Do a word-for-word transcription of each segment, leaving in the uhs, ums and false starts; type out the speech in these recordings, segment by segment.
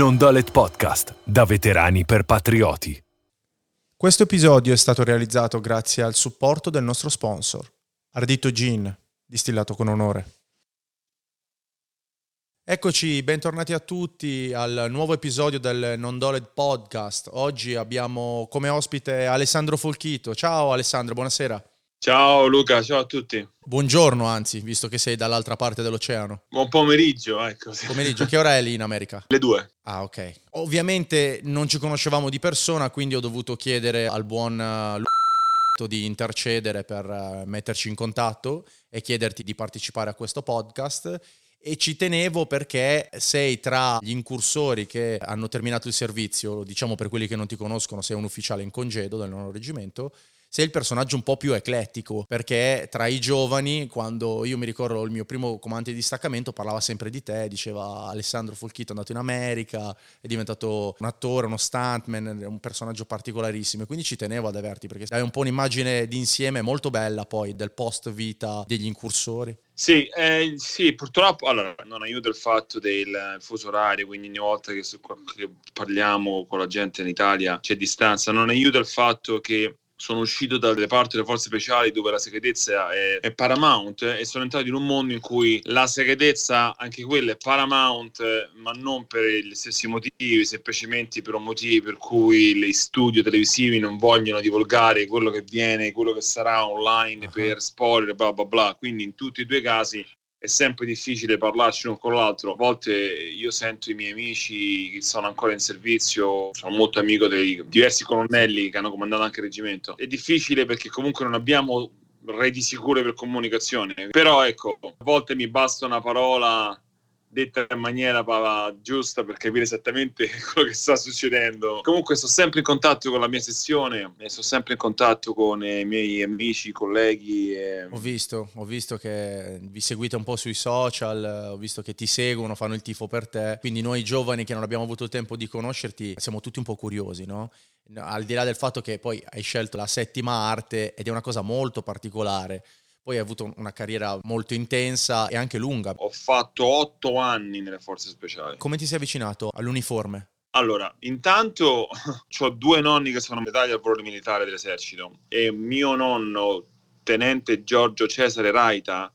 Non Dolet Podcast, da veterani per patrioti. Questo episodio è stato realizzato grazie al supporto del nostro sponsor, Ardito Gin, distillato con onore. Eccoci, bentornati a tutti al nuovo episodio del Non Dolet Podcast. Oggi abbiamo come ospite Alessandro Folchito. Ciao Alessandro, buonasera. Ciao Luca, ciao a tutti. Buongiorno, anzi, visto che sei dall'altra parte dell'oceano. Buon pomeriggio, ecco. Pomeriggio, che ora è lì in America? Le due. Ah, ok. Ovviamente non ci conoscevamo di persona, quindi ho dovuto chiedere al buon Luca di intercedere per metterci in contatto e chiederti di partecipare a questo podcast. E ci tenevo perché sei tra gli incursori che hanno terminato il servizio, lo diciamo per quelli che non ti conoscono, sei un ufficiale in congedo del nono reggimento. Sei il personaggio un po' più eclettico, perché tra i giovani, quando io mi ricordo il mio primo comandante di distaccamento parlava sempre di te, diceva Alessandro Folchito è andato in America, è diventato un attore, uno stuntman, un personaggio particolarissimo, e quindi ci tenevo ad averti perché hai un po' un'immagine d'insieme molto bella poi del post vita degli incursori. Sì, eh, sì, purtroppo allora non aiuta il fatto del fuso orario, quindi ogni volta che, che parliamo con la gente in Italia c'è distanza, non aiuta il fatto che sono uscito dal reparto delle forze speciali dove la segretezza è, è paramount e sono entrato in un mondo in cui la segretezza, anche quella è paramount, ma non per gli stessi motivi, semplicemente per un motivo per cui gli studio televisivi non vogliono divulgare quello che viene, quello che sarà online uh-huh. per spoiler, bla bla bla. Quindi in tutti e due i casi è sempre difficile parlarci l'un con l'altro. A volte io sento i miei amici che sono ancora in servizio, sono molto amico dei diversi colonnelli che hanno comandato anche il reggimento. È difficile perché comunque non abbiamo reti sicure per comunicazione, però ecco, a volte mi basta una parola detta in maniera giusta per capire esattamente quello che sta succedendo. Comunque sto sempre in contatto con la mia sezione e sto sempre in contatto con i miei amici, colleghi e... Ho visto, ho visto che vi seguite un po' sui social, ho visto che ti seguono, fanno il tifo per te. Quindi noi giovani che non abbiamo avuto il tempo di conoscerti siamo tutti un po' curiosi, no? Al di là del fatto che poi hai scelto la settima arte ed è una cosa molto particolare. Poi hai avuto una carriera molto intensa e anche lunga. Ho fatto otto anni nelle forze speciali. Come ti sei avvicinato all'uniforme? Allora, intanto ho due nonni che sono medaglia al valore militare dell'esercito e mio nonno, Tenente Giorgio Cesare Raita,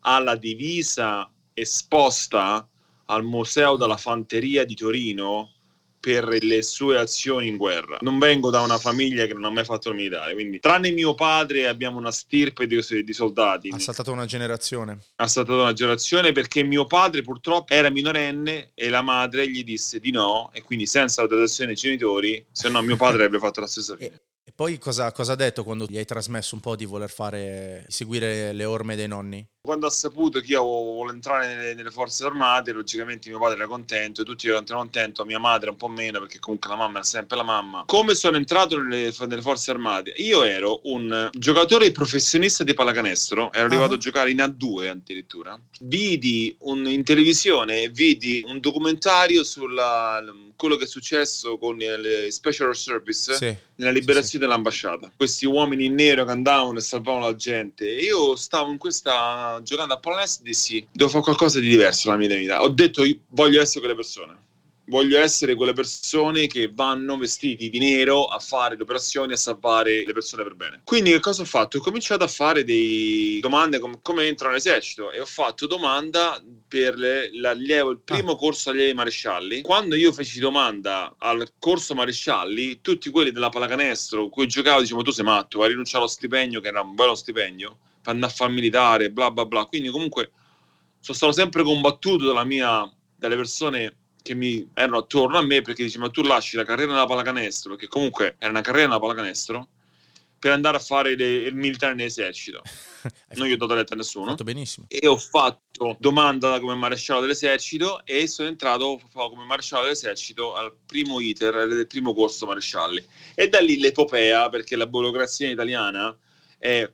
ha la divisa esposta al Museo della Fanteria di Torino per le sue azioni in guerra. Non vengo da una famiglia che non ha mai fatto il militare, quindi tranne mio padre abbiamo una stirpe di, di soldati. Ha saltato una generazione. Ha saltato una generazione perché mio padre purtroppo era minorenne e la madre gli disse di no e quindi senza l'autorizzazione dei genitori, se no mio padre avrebbe fatto la stessa fine. E poi cosa, cosa ha detto quando gli hai trasmesso un po' di voler fare, seguire le orme dei nonni? Quando ha saputo che io volevo entrare nelle, nelle forze armate, logicamente mio padre era contento e tutti erano contento, mia madre un po' meno perché comunque la mamma era sempre la mamma. Come sono entrato nelle, nelle forze armate? Io ero un giocatore professionista di pallacanestro, ero arrivato ah. a giocare in A due addirittura. Vidi un, in televisione vidi un documentario sulla quello che è successo con le Special Service sì. nella liberazione sì, sì. dell'ambasciata. Questi uomini in nero che andavano e salvavano la gente. Io stavo in questa giocando a pallacanestro e dissi devo fare qualcosa di diverso nella mia vita. Ho detto io voglio essere quelle persone. Voglio essere quelle persone che vanno vestiti di nero a fare le operazioni, a salvare le persone per bene. Quindi che cosa ho fatto? Ho cominciato a fare dei domande com- come entro nell'esercito e ho fatto domanda per le, l'allievo, il primo ah. corso allievi marescialli. Quando io feci domanda al corso marescialli, tutti quelli della pallacanestro con cui giocavo dicevano tu sei matto, vai a rinunciare allo stipendio che era un bello stipendio, per andare a fare militare, bla bla bla. Quindi comunque sono stato sempre combattuto dalla mia, dalle persone che mi erano attorno a me perché dice ma tu lasci la carriera nella pallacanestro, che comunque era una carriera nella pallacanestro, per andare a fare le, il militare nell'esercito. Non gli ho dato letta a nessuno. Fatto benissimo. E ho fatto domanda come maresciallo dell'esercito e sono entrato come maresciallo dell'esercito al primo iter del primo corso marescialli. E da lì l'epopea, perché la burocrazia italiana è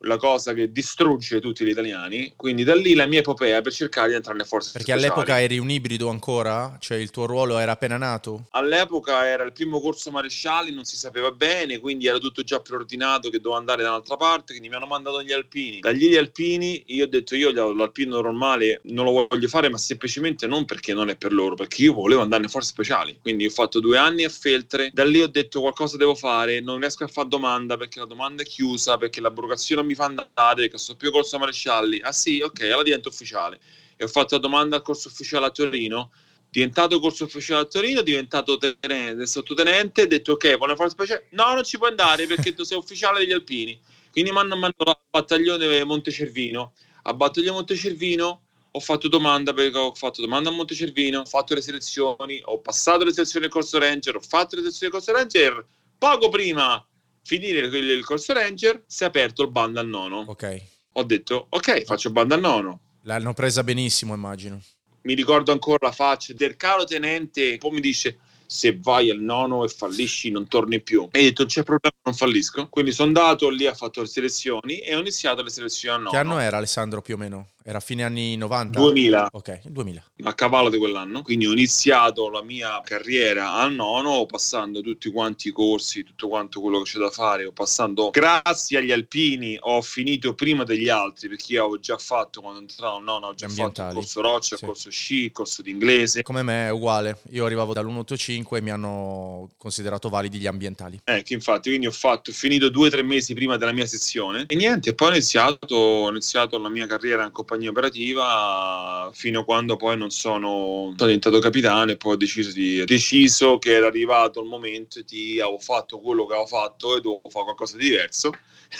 la cosa che distrugge tutti gli italiani, quindi da lì la mia epopea per cercare di entrare nelle forze speciali. Perché all'epoca eri un ibrido ancora? Cioè il tuo ruolo era appena nato? All'epoca era il primo corso maresciali, non si sapeva bene, quindi era tutto già preordinato che dovevo andare da un'altra parte, quindi mi hanno mandato gli alpini. Dagli alpini io ho detto io l'alpino normale non lo voglio fare, ma semplicemente non perché non è per loro, perché io volevo andare nelle forze speciali. Quindi ho fatto due anni a Feltre, da lì ho detto qualcosa devo fare, non riesco a fare domanda perché la domanda è chiusa, perché l'abrogazione mi fa andare, che sono più corso marescialli. Ah sì, ok, allora divento ufficiale. E ho fatto la domanda al corso ufficiale a Torino, diventato corso ufficiale a Torino, diventato tenente, sottotenente, ho detto ok, vuole fare speciale? No, non ci puoi andare perché tu sei ufficiale degli alpini. Quindi mi hanno mandato al battaglione Montecervino. A battaglione Montecervino ho fatto domanda, perché ho fatto domanda a Montecervino, ho fatto le selezioni, ho passato le selezioni del corso Ranger, ho fatto le selezioni del corso Ranger, poco prima finire il corso Ranger, si è aperto il bando al nono. Ok. Ho detto, ok, faccio il bando al nono. L'hanno presa benissimo, immagino. Mi ricordo ancora la faccia del caro tenente, poi mi dice, se vai al nono e fallisci non torni più. E ho detto, non c'è problema, non fallisco. Quindi sono andato lì, ho fatto le selezioni e ho iniziato le selezioni al nono. Che anno era, Alessandro, più o meno? Era fine anni novanta? duemila. Ok, duemila. A cavallo di quell'anno. Quindi ho iniziato la mia carriera al nono, passando tutti quanti i corsi, tutto quanto quello che c'è da fare. Ho passando, grazie agli alpini, ho finito prima degli altri, perché io avevo già fatto, quando entravo al nono, ho già fatto il corso roccia, sì, il corso sci, il corso d'inglese. Come me è uguale. Io arrivavo dall'uno otto cinque e mi hanno considerato validi gli ambientali. Ecco, infatti, quindi ho fatto, ho finito due o tre mesi prima della mia sezione. E niente, poi ho iniziato, ho iniziato la mia carriera in compagnia operativa fino a quando poi non sono, sono diventato capitano e poi ho deciso, di, deciso che era arrivato il momento di avevo fatto quello che avevo fatto e dovevo fare qualcosa di diverso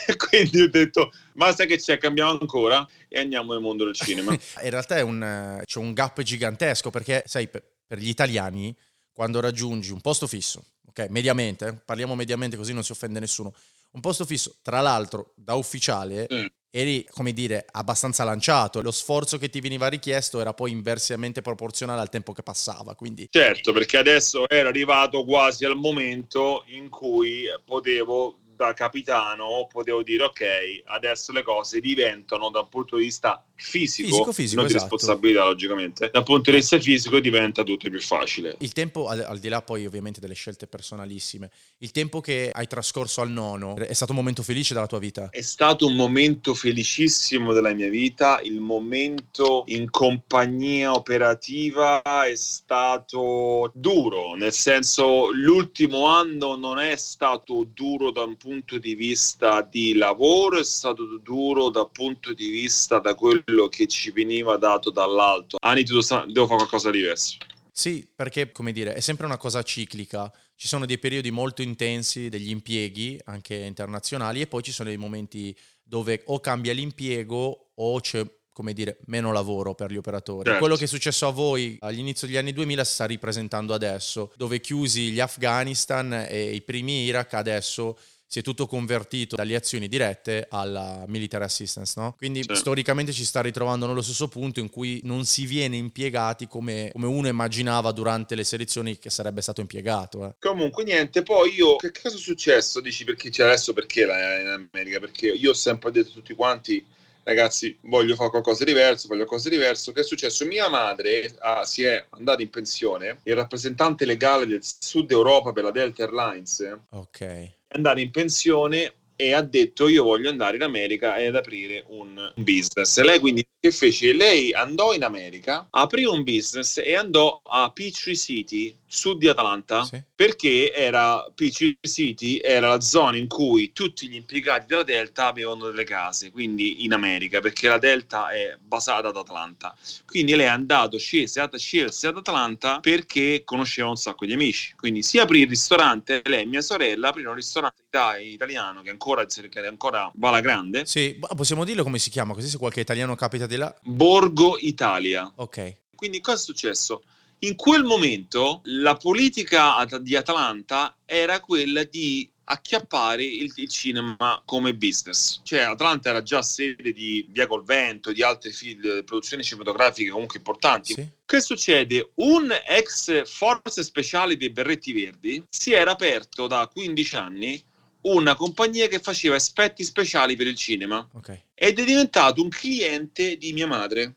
e quindi ho detto ma sai che c'è, cambiamo ancora e andiamo nel mondo del cinema. In realtà è un, c'è un gap gigantesco perché sai per, per gli italiani quando raggiungi un posto fisso, ok, mediamente, eh, parliamo mediamente così non si offende nessuno, un posto fisso tra l'altro da ufficiale mm. eri, come dire, abbastanza lanciato. Lo sforzo che ti veniva richiesto era poi inversamente proporzionale al tempo che passava, quindi... Certo, perché adesso era arrivato quasi al momento in cui potevo, da capitano, potevo dire ok, adesso le cose diventano dal punto di vista fisico, fisico, fisico non di esatto. Responsabilità logicamente, dal punto di vista fisico diventa tutto più facile. Il tempo, al, al di là poi ovviamente delle scelte personalissime, il tempo che hai trascorso al nono è stato un momento felice della tua vita? È stato un momento felicissimo della mia vita, il momento in compagnia operativa è stato duro, nel senso l'ultimo anno non è stato duro da un punto di vista di lavoro, è stato duro dal punto di vista da quello che ci veniva dato dall'alto. Anni, devo fare qualcosa di diverso. Sì, perché, come dire, è sempre una cosa ciclica. Ci sono dei periodi molto intensi degli impieghi, anche internazionali, e poi ci sono dei momenti dove o cambia l'impiego o c'è, come dire, meno lavoro per gli operatori. Certo. Quello che è successo a voi all'inizio degli anni duemila si sta ripresentando adesso, dove chiusi gli Afghanistan e i primi Iraq, adesso si è tutto convertito dalle azioni dirette alla military assistance, no? Quindi certo. Storicamente ci sta ritrovando nello stesso punto in cui non si viene impiegati come, come uno immaginava durante le selezioni che sarebbe stato impiegato. Eh. Comunque niente, poi io, che cosa è successo? Dici perché cioè adesso perché la, in America? Perché io ho sempre detto a tutti quanti, ragazzi, voglio fare qualcosa di diverso, voglio qualcosa di diverso. Che è successo? Mia madre ah, si è andata in pensione, il rappresentante legale del Sud Europa per la Delta Airlines. Ok. Andare in pensione e ha detto io voglio andare in America ed aprire un business. Lei quindi che fece? Lei andò in America, aprì un business e andò a Peachtree City, sud di Atlanta, sì. Perché era Peachtree City era la zona in cui tutti gli impiegati della Delta avevano delle case, quindi in America, perché la Delta è basata ad Atlanta. Quindi lei è andato, scese, scelse ad Atlanta perché conosceva un sacco di amici. Quindi si aprì il ristorante, lei e mia sorella aprirono un ristorante italiano che ancora Ancora, ancora va alla grande. Sì, possiamo dirlo come si chiama, così se qualche italiano capita di là. Borgo Italia. Ok. Quindi cosa è successo? In quel momento la politica di Atlanta era quella di acchiappare il, il cinema come business. Cioè Atlanta era già sede di Via Col Vento, di altre film, produzioni cinematografiche comunque importanti. Sì. Che succede? Un ex forze speciali dei Berretti Verdi si era aperto da quindici anni una compagnia che faceva effetti speciali per il cinema, okay, ed è diventato un cliente di mia madre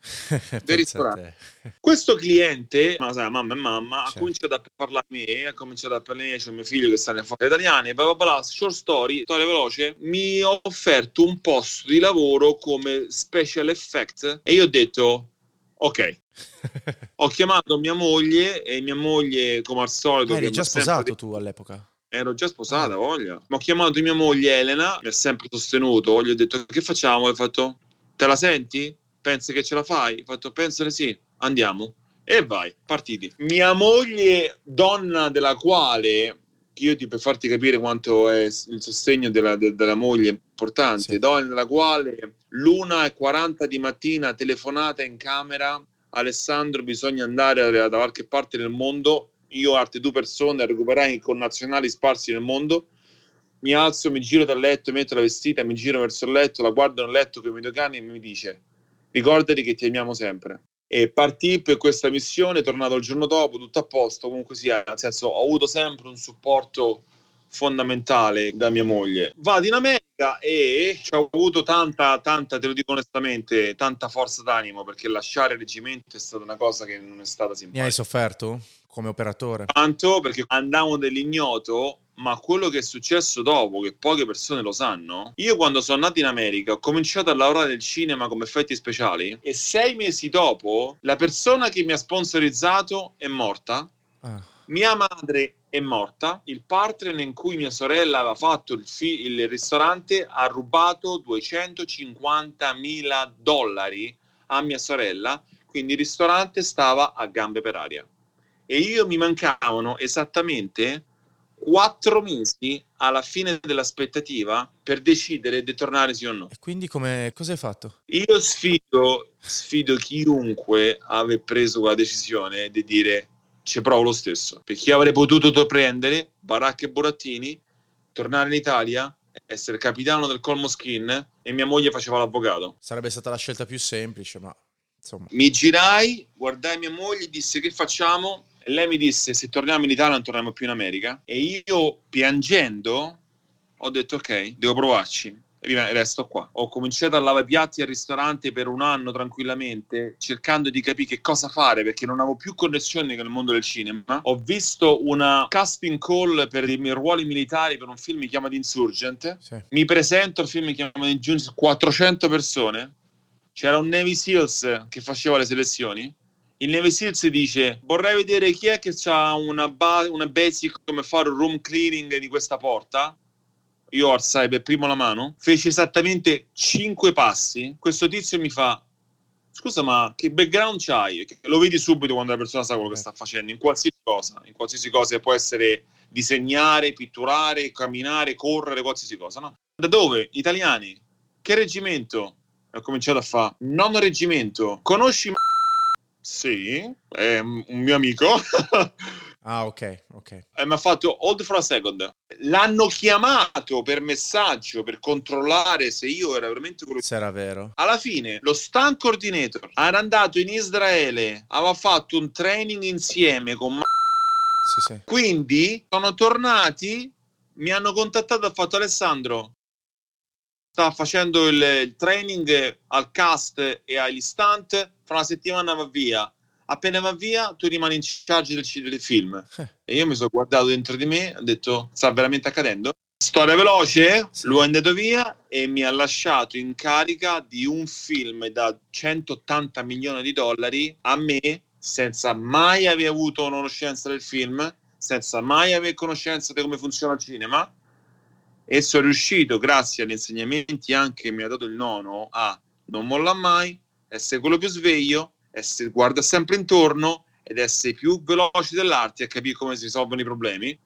del ristorante. Questo cliente, ma sai, mamma e mamma, certo, ha cominciato a parlare a me, ha cominciato a parlare a me, c'è mio figlio che sta nelle forze italiane, bla bla bla, short story, storia veloce, mi ho offerto un posto di lavoro come special effect e io ho detto ok. Ho chiamato mia moglie e mia moglie, come al solito... Ma eri già sposato sempre... tu all'epoca? Ero già sposata, voglia. Mi ho chiamato mia moglie Elena, mi ha sempre sostenuto, gli ho detto che facciamo? E ho fatto, te la senti? Pensi che ce la fai? Ho fatto, penso che sì, andiamo. E vai, partiti. Mia moglie, donna della quale... Io ti, per farti capire quanto è il sostegno della, de, della moglie importante, sì, donna della quale l'una e quaranta di mattina telefonata in camera, Alessandro bisogna andare da qualche parte nel mondo, io altre due persone a recuperare i connazionali sparsi nel mondo, mi alzo, mi giro dal letto, metto la vestita, mi giro verso il letto, la guardo nel letto con i miei due cani e mi dice ricordati che ti amiamo sempre. E partì per questa missione, tornato il giorno dopo, tutto a posto, comunque sia, nel senso ho avuto sempre un supporto fondamentale da mia moglie. Vado in America e ci ho avuto tanta, tanta, te lo dico onestamente, tanta forza d'animo, perché lasciare il reggimento è stata una cosa che non è stata simpatica. Ne hai sofferto come operatore? Tanto, perché andavo dell'ignoto, ma quello che è successo dopo, che poche persone lo sanno, io quando sono nato in America ho cominciato a lavorare nel cinema come effetti speciali e sei mesi dopo la persona che mi ha sponsorizzato è morta, ah. mia madre è morta, il partner in cui mia sorella aveva fatto il, fi- il ristorante ha rubato duecentocinquantamila dollari a mia sorella, quindi il ristorante stava a gambe per aria e io mi mancavano esattamente... quattro mesi alla fine dell'aspettativa per decidere di tornare sì o no. E quindi come cosa hai fatto? Io sfido, sfido chiunque aveva preso la decisione di dire ci provo lo stesso, perché avrei potuto prendere baracche e burattini, tornare in Italia, essere capitano del Col Moschin e mia moglie faceva l'avvocato. Sarebbe stata la scelta più semplice, ma insomma. Mi girai, guardai mia moglie e disse che facciamo? Lei mi disse se torniamo in Italia non torniamo più in America e io piangendo ho detto ok, devo provarci e resto qua. Ho cominciato a lavare piatti al ristorante per un anno tranquillamente cercando di capire che cosa fare perché non avevo più connessioni con il mondo del cinema. Ho visto una casting call per i miei ruoli militari per un film chiamato Insurgent, sì. Mi presento al film chiamato Insurgent, quattrocento persone, c'era un Navy Seals che faceva le selezioni. Il Navy Seals dice, vorrei vedere chi è che ha una, ba- una basic come fare un room cleaning di questa porta. Io alzai per primo la mano, feci esattamente cinque passi. Questo tizio mi fa, scusa ma che background c'hai? Lo vedi subito quando la persona sa quello che sta facendo, in qualsiasi cosa. In qualsiasi cosa può essere disegnare, pitturare, camminare, correre, qualsiasi cosa. No? Da dove? Italiani. Che reggimento? Ho cominciato a fare, nono reggimento. Conosci... Sì, è un mio amico. Ah, ok, ok. E mi ha fatto hold for a second. L'hanno chiamato per messaggio per controllare se io era veramente quello. Se era vero. Alla fine lo stunt coordinator era andato in Israele, aveva fatto un training insieme con. Sì, sì. Quindi sono tornati, mi hanno contattato e ha fatto Alessandro. Sta facendo il, il training al cast e agli stunt. Fra una settimana va via. Appena va via, tu rimani in charge del, del film. Eh. E io mi sono guardato dentro di me, ho detto, sta veramente accadendo? Storia veloce, sì. Lui è andato via e mi ha lasciato in carica di un film da centottanta milioni di dollari a me, senza mai aver avuto conoscenza del film, senza mai aver conoscenza di come funziona il cinema. E sono riuscito, grazie agli insegnamenti anche che mi ha dato il nono, a non mollare mai, essere quello più sveglio, essere guarda sempre intorno ed essere più veloci dell'arte a capire come si risolvono i problemi.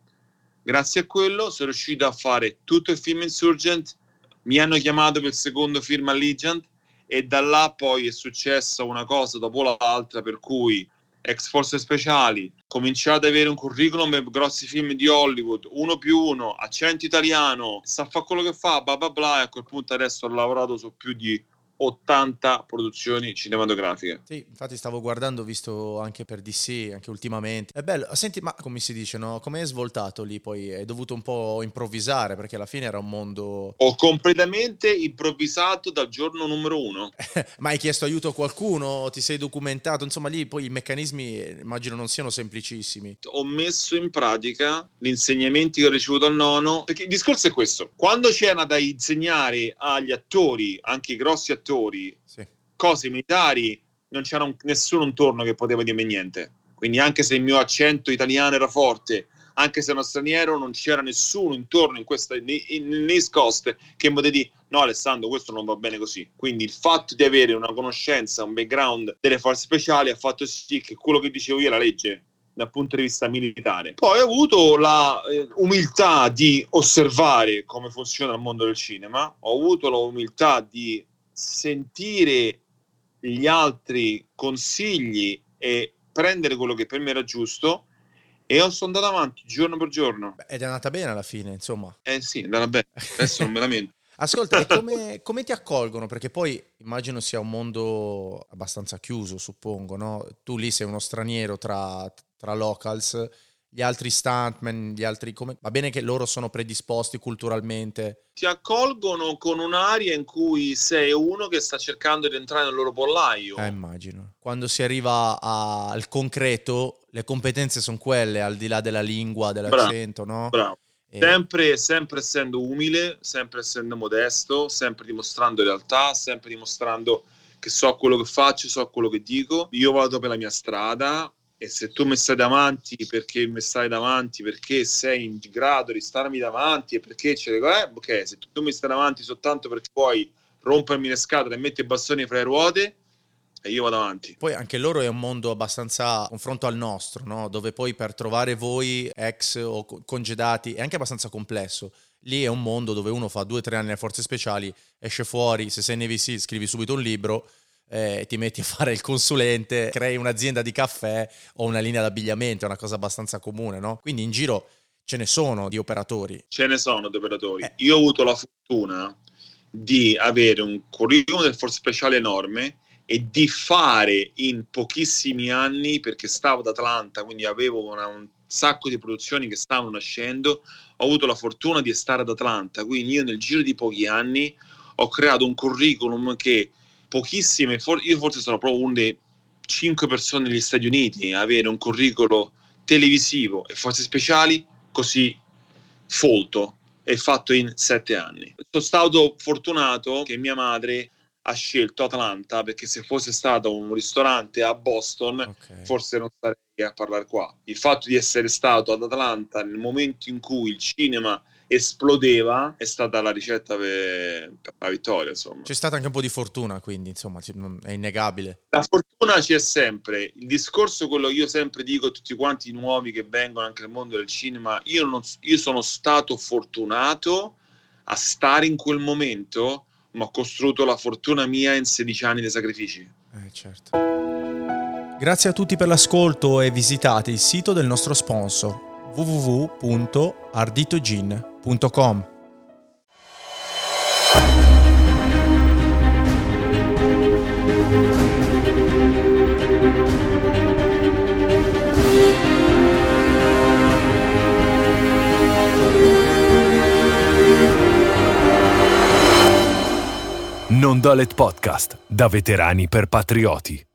Grazie a quello sono riuscito a fare tutto il film Insurgent, mi hanno chiamato per il secondo film Allegiant e da là poi è successa una cosa dopo l'altra per cui ex forze speciali, cominciate ad avere un curriculum per grossi film di Hollywood, uno più uno, accento italiano, sa fa quello che fa, bla bla bla, e a quel punto adesso ho lavorato su più di ottanta produzioni cinematografiche. Sì, infatti stavo guardando, visto anche per D C, anche ultimamente. È bello. Senti, ma come si dice, no? Come è svoltato lì poi? Hai dovuto un po' improvvisare, perché alla fine era un mondo... Ho completamente improvvisato dal giorno numero uno. Ma hai chiesto aiuto a qualcuno? Ti sei documentato? Insomma, lì poi i meccanismi immagino non siano semplicissimi. Ho messo in pratica gli insegnamenti che ho ricevuto al nono, perché il discorso è questo. Quando c'era da insegnare agli attori, anche i grossi attori, Attori, sì. cose militari, non c'era un, nessuno intorno che poteva dirmi niente. Quindi anche se il mio accento italiano era forte, anche se ero straniero, non c'era nessuno intorno in questa in, in, in East Coast che mi poteva dire no Alessandro, questo non va bene così. Quindi il fatto di avere una conoscenza, un background delle forze speciali ha fatto sì che quello che dicevo io è la legge dal punto di vista militare. Poi ho avuto la eh, umiltà di osservare come funziona il mondo del cinema, ho avuto la umiltà di sentire gli altri consigli e prendere quello che per me era giusto, e sono andato avanti giorno per giorno. Beh, ed è andata bene alla fine, insomma. Eh sì, è andata bene, adesso non me la mento. Ascolta, e come, come ti accolgono? Perché poi immagino sia un mondo abbastanza chiuso, suppongo, no? Tu lì sei uno straniero tra, tra locals, gli altri stuntman, gli altri... Come... Va bene che loro sono predisposti culturalmente? Ti accolgono con un'aria in cui sei uno che sta cercando di entrare nel loro pollaio. Eh, immagino. Quando si arriva a... al concreto, le competenze sono quelle, al di là della lingua, dell'accento, bravo, no? Bravo. E... Sempre, sempre essendo umile, sempre essendo modesto, sempre dimostrando realtà, sempre dimostrando che so quello che faccio, so quello che dico. Io vado per la mia strada... E se tu mi stai davanti perché mi stai davanti, perché sei in grado di starmi davanti e perché ce le... eh, ok, se tu mi stai davanti soltanto perché puoi rompermi le scatole e metti i bastoni fra le ruote, e io vado avanti. Poi anche loro è un mondo abbastanza confronto al nostro, no? Dove poi per trovare voi ex o congedati è anche abbastanza complesso. Lì è un mondo dove uno fa due o tre anni alle forze speciali, esce fuori, se sei Navy Seal scrivi subito un libro, Eh, ti metti a fare il consulente, crei un'azienda di caffè o una linea d'abbigliamento, è una cosa abbastanza comune, no? Quindi in giro ce ne sono di operatori. Ce ne sono di operatori. Eh. Io ho avuto la fortuna di avere un curriculum del forze speciale enorme e di fare in pochissimi anni, perché stavo ad Atlanta, quindi avevo una, un sacco di produzioni che stavano nascendo, ho avuto la fortuna di stare ad Atlanta, quindi io nel giro di pochi anni ho creato un curriculum che pochissime, for- io forse sono proprio uno dei cinque persone negli Stati Uniti a avere un curriculum televisivo e forze speciali così folto e fatto in sette anni. Sono stato fortunato che mia madre ha scelto Atlanta, perché se fosse stato un ristorante a Boston, okay, forse non starei a parlare qua. Il fatto di essere stato ad Atlanta nel momento in cui il cinema esplodeva è stata la ricetta per la vittoria, insomma. C'è stata anche un po' di fortuna, quindi insomma è innegabile. La fortuna c'è sempre. Il discorso, quello che io sempre dico a tutti quanti i nuovi che vengono anche nel mondo del cinema, io, non, io sono stato fortunato a stare in quel momento, ma ho costruito la fortuna mia in sedici anni di sacrifici. Eh, certo. Grazie a tutti per l'ascolto e visitate il sito del nostro sponsor w w w punto ardito gin punto com. Non Dolet Podcast, da veterani per patrioti.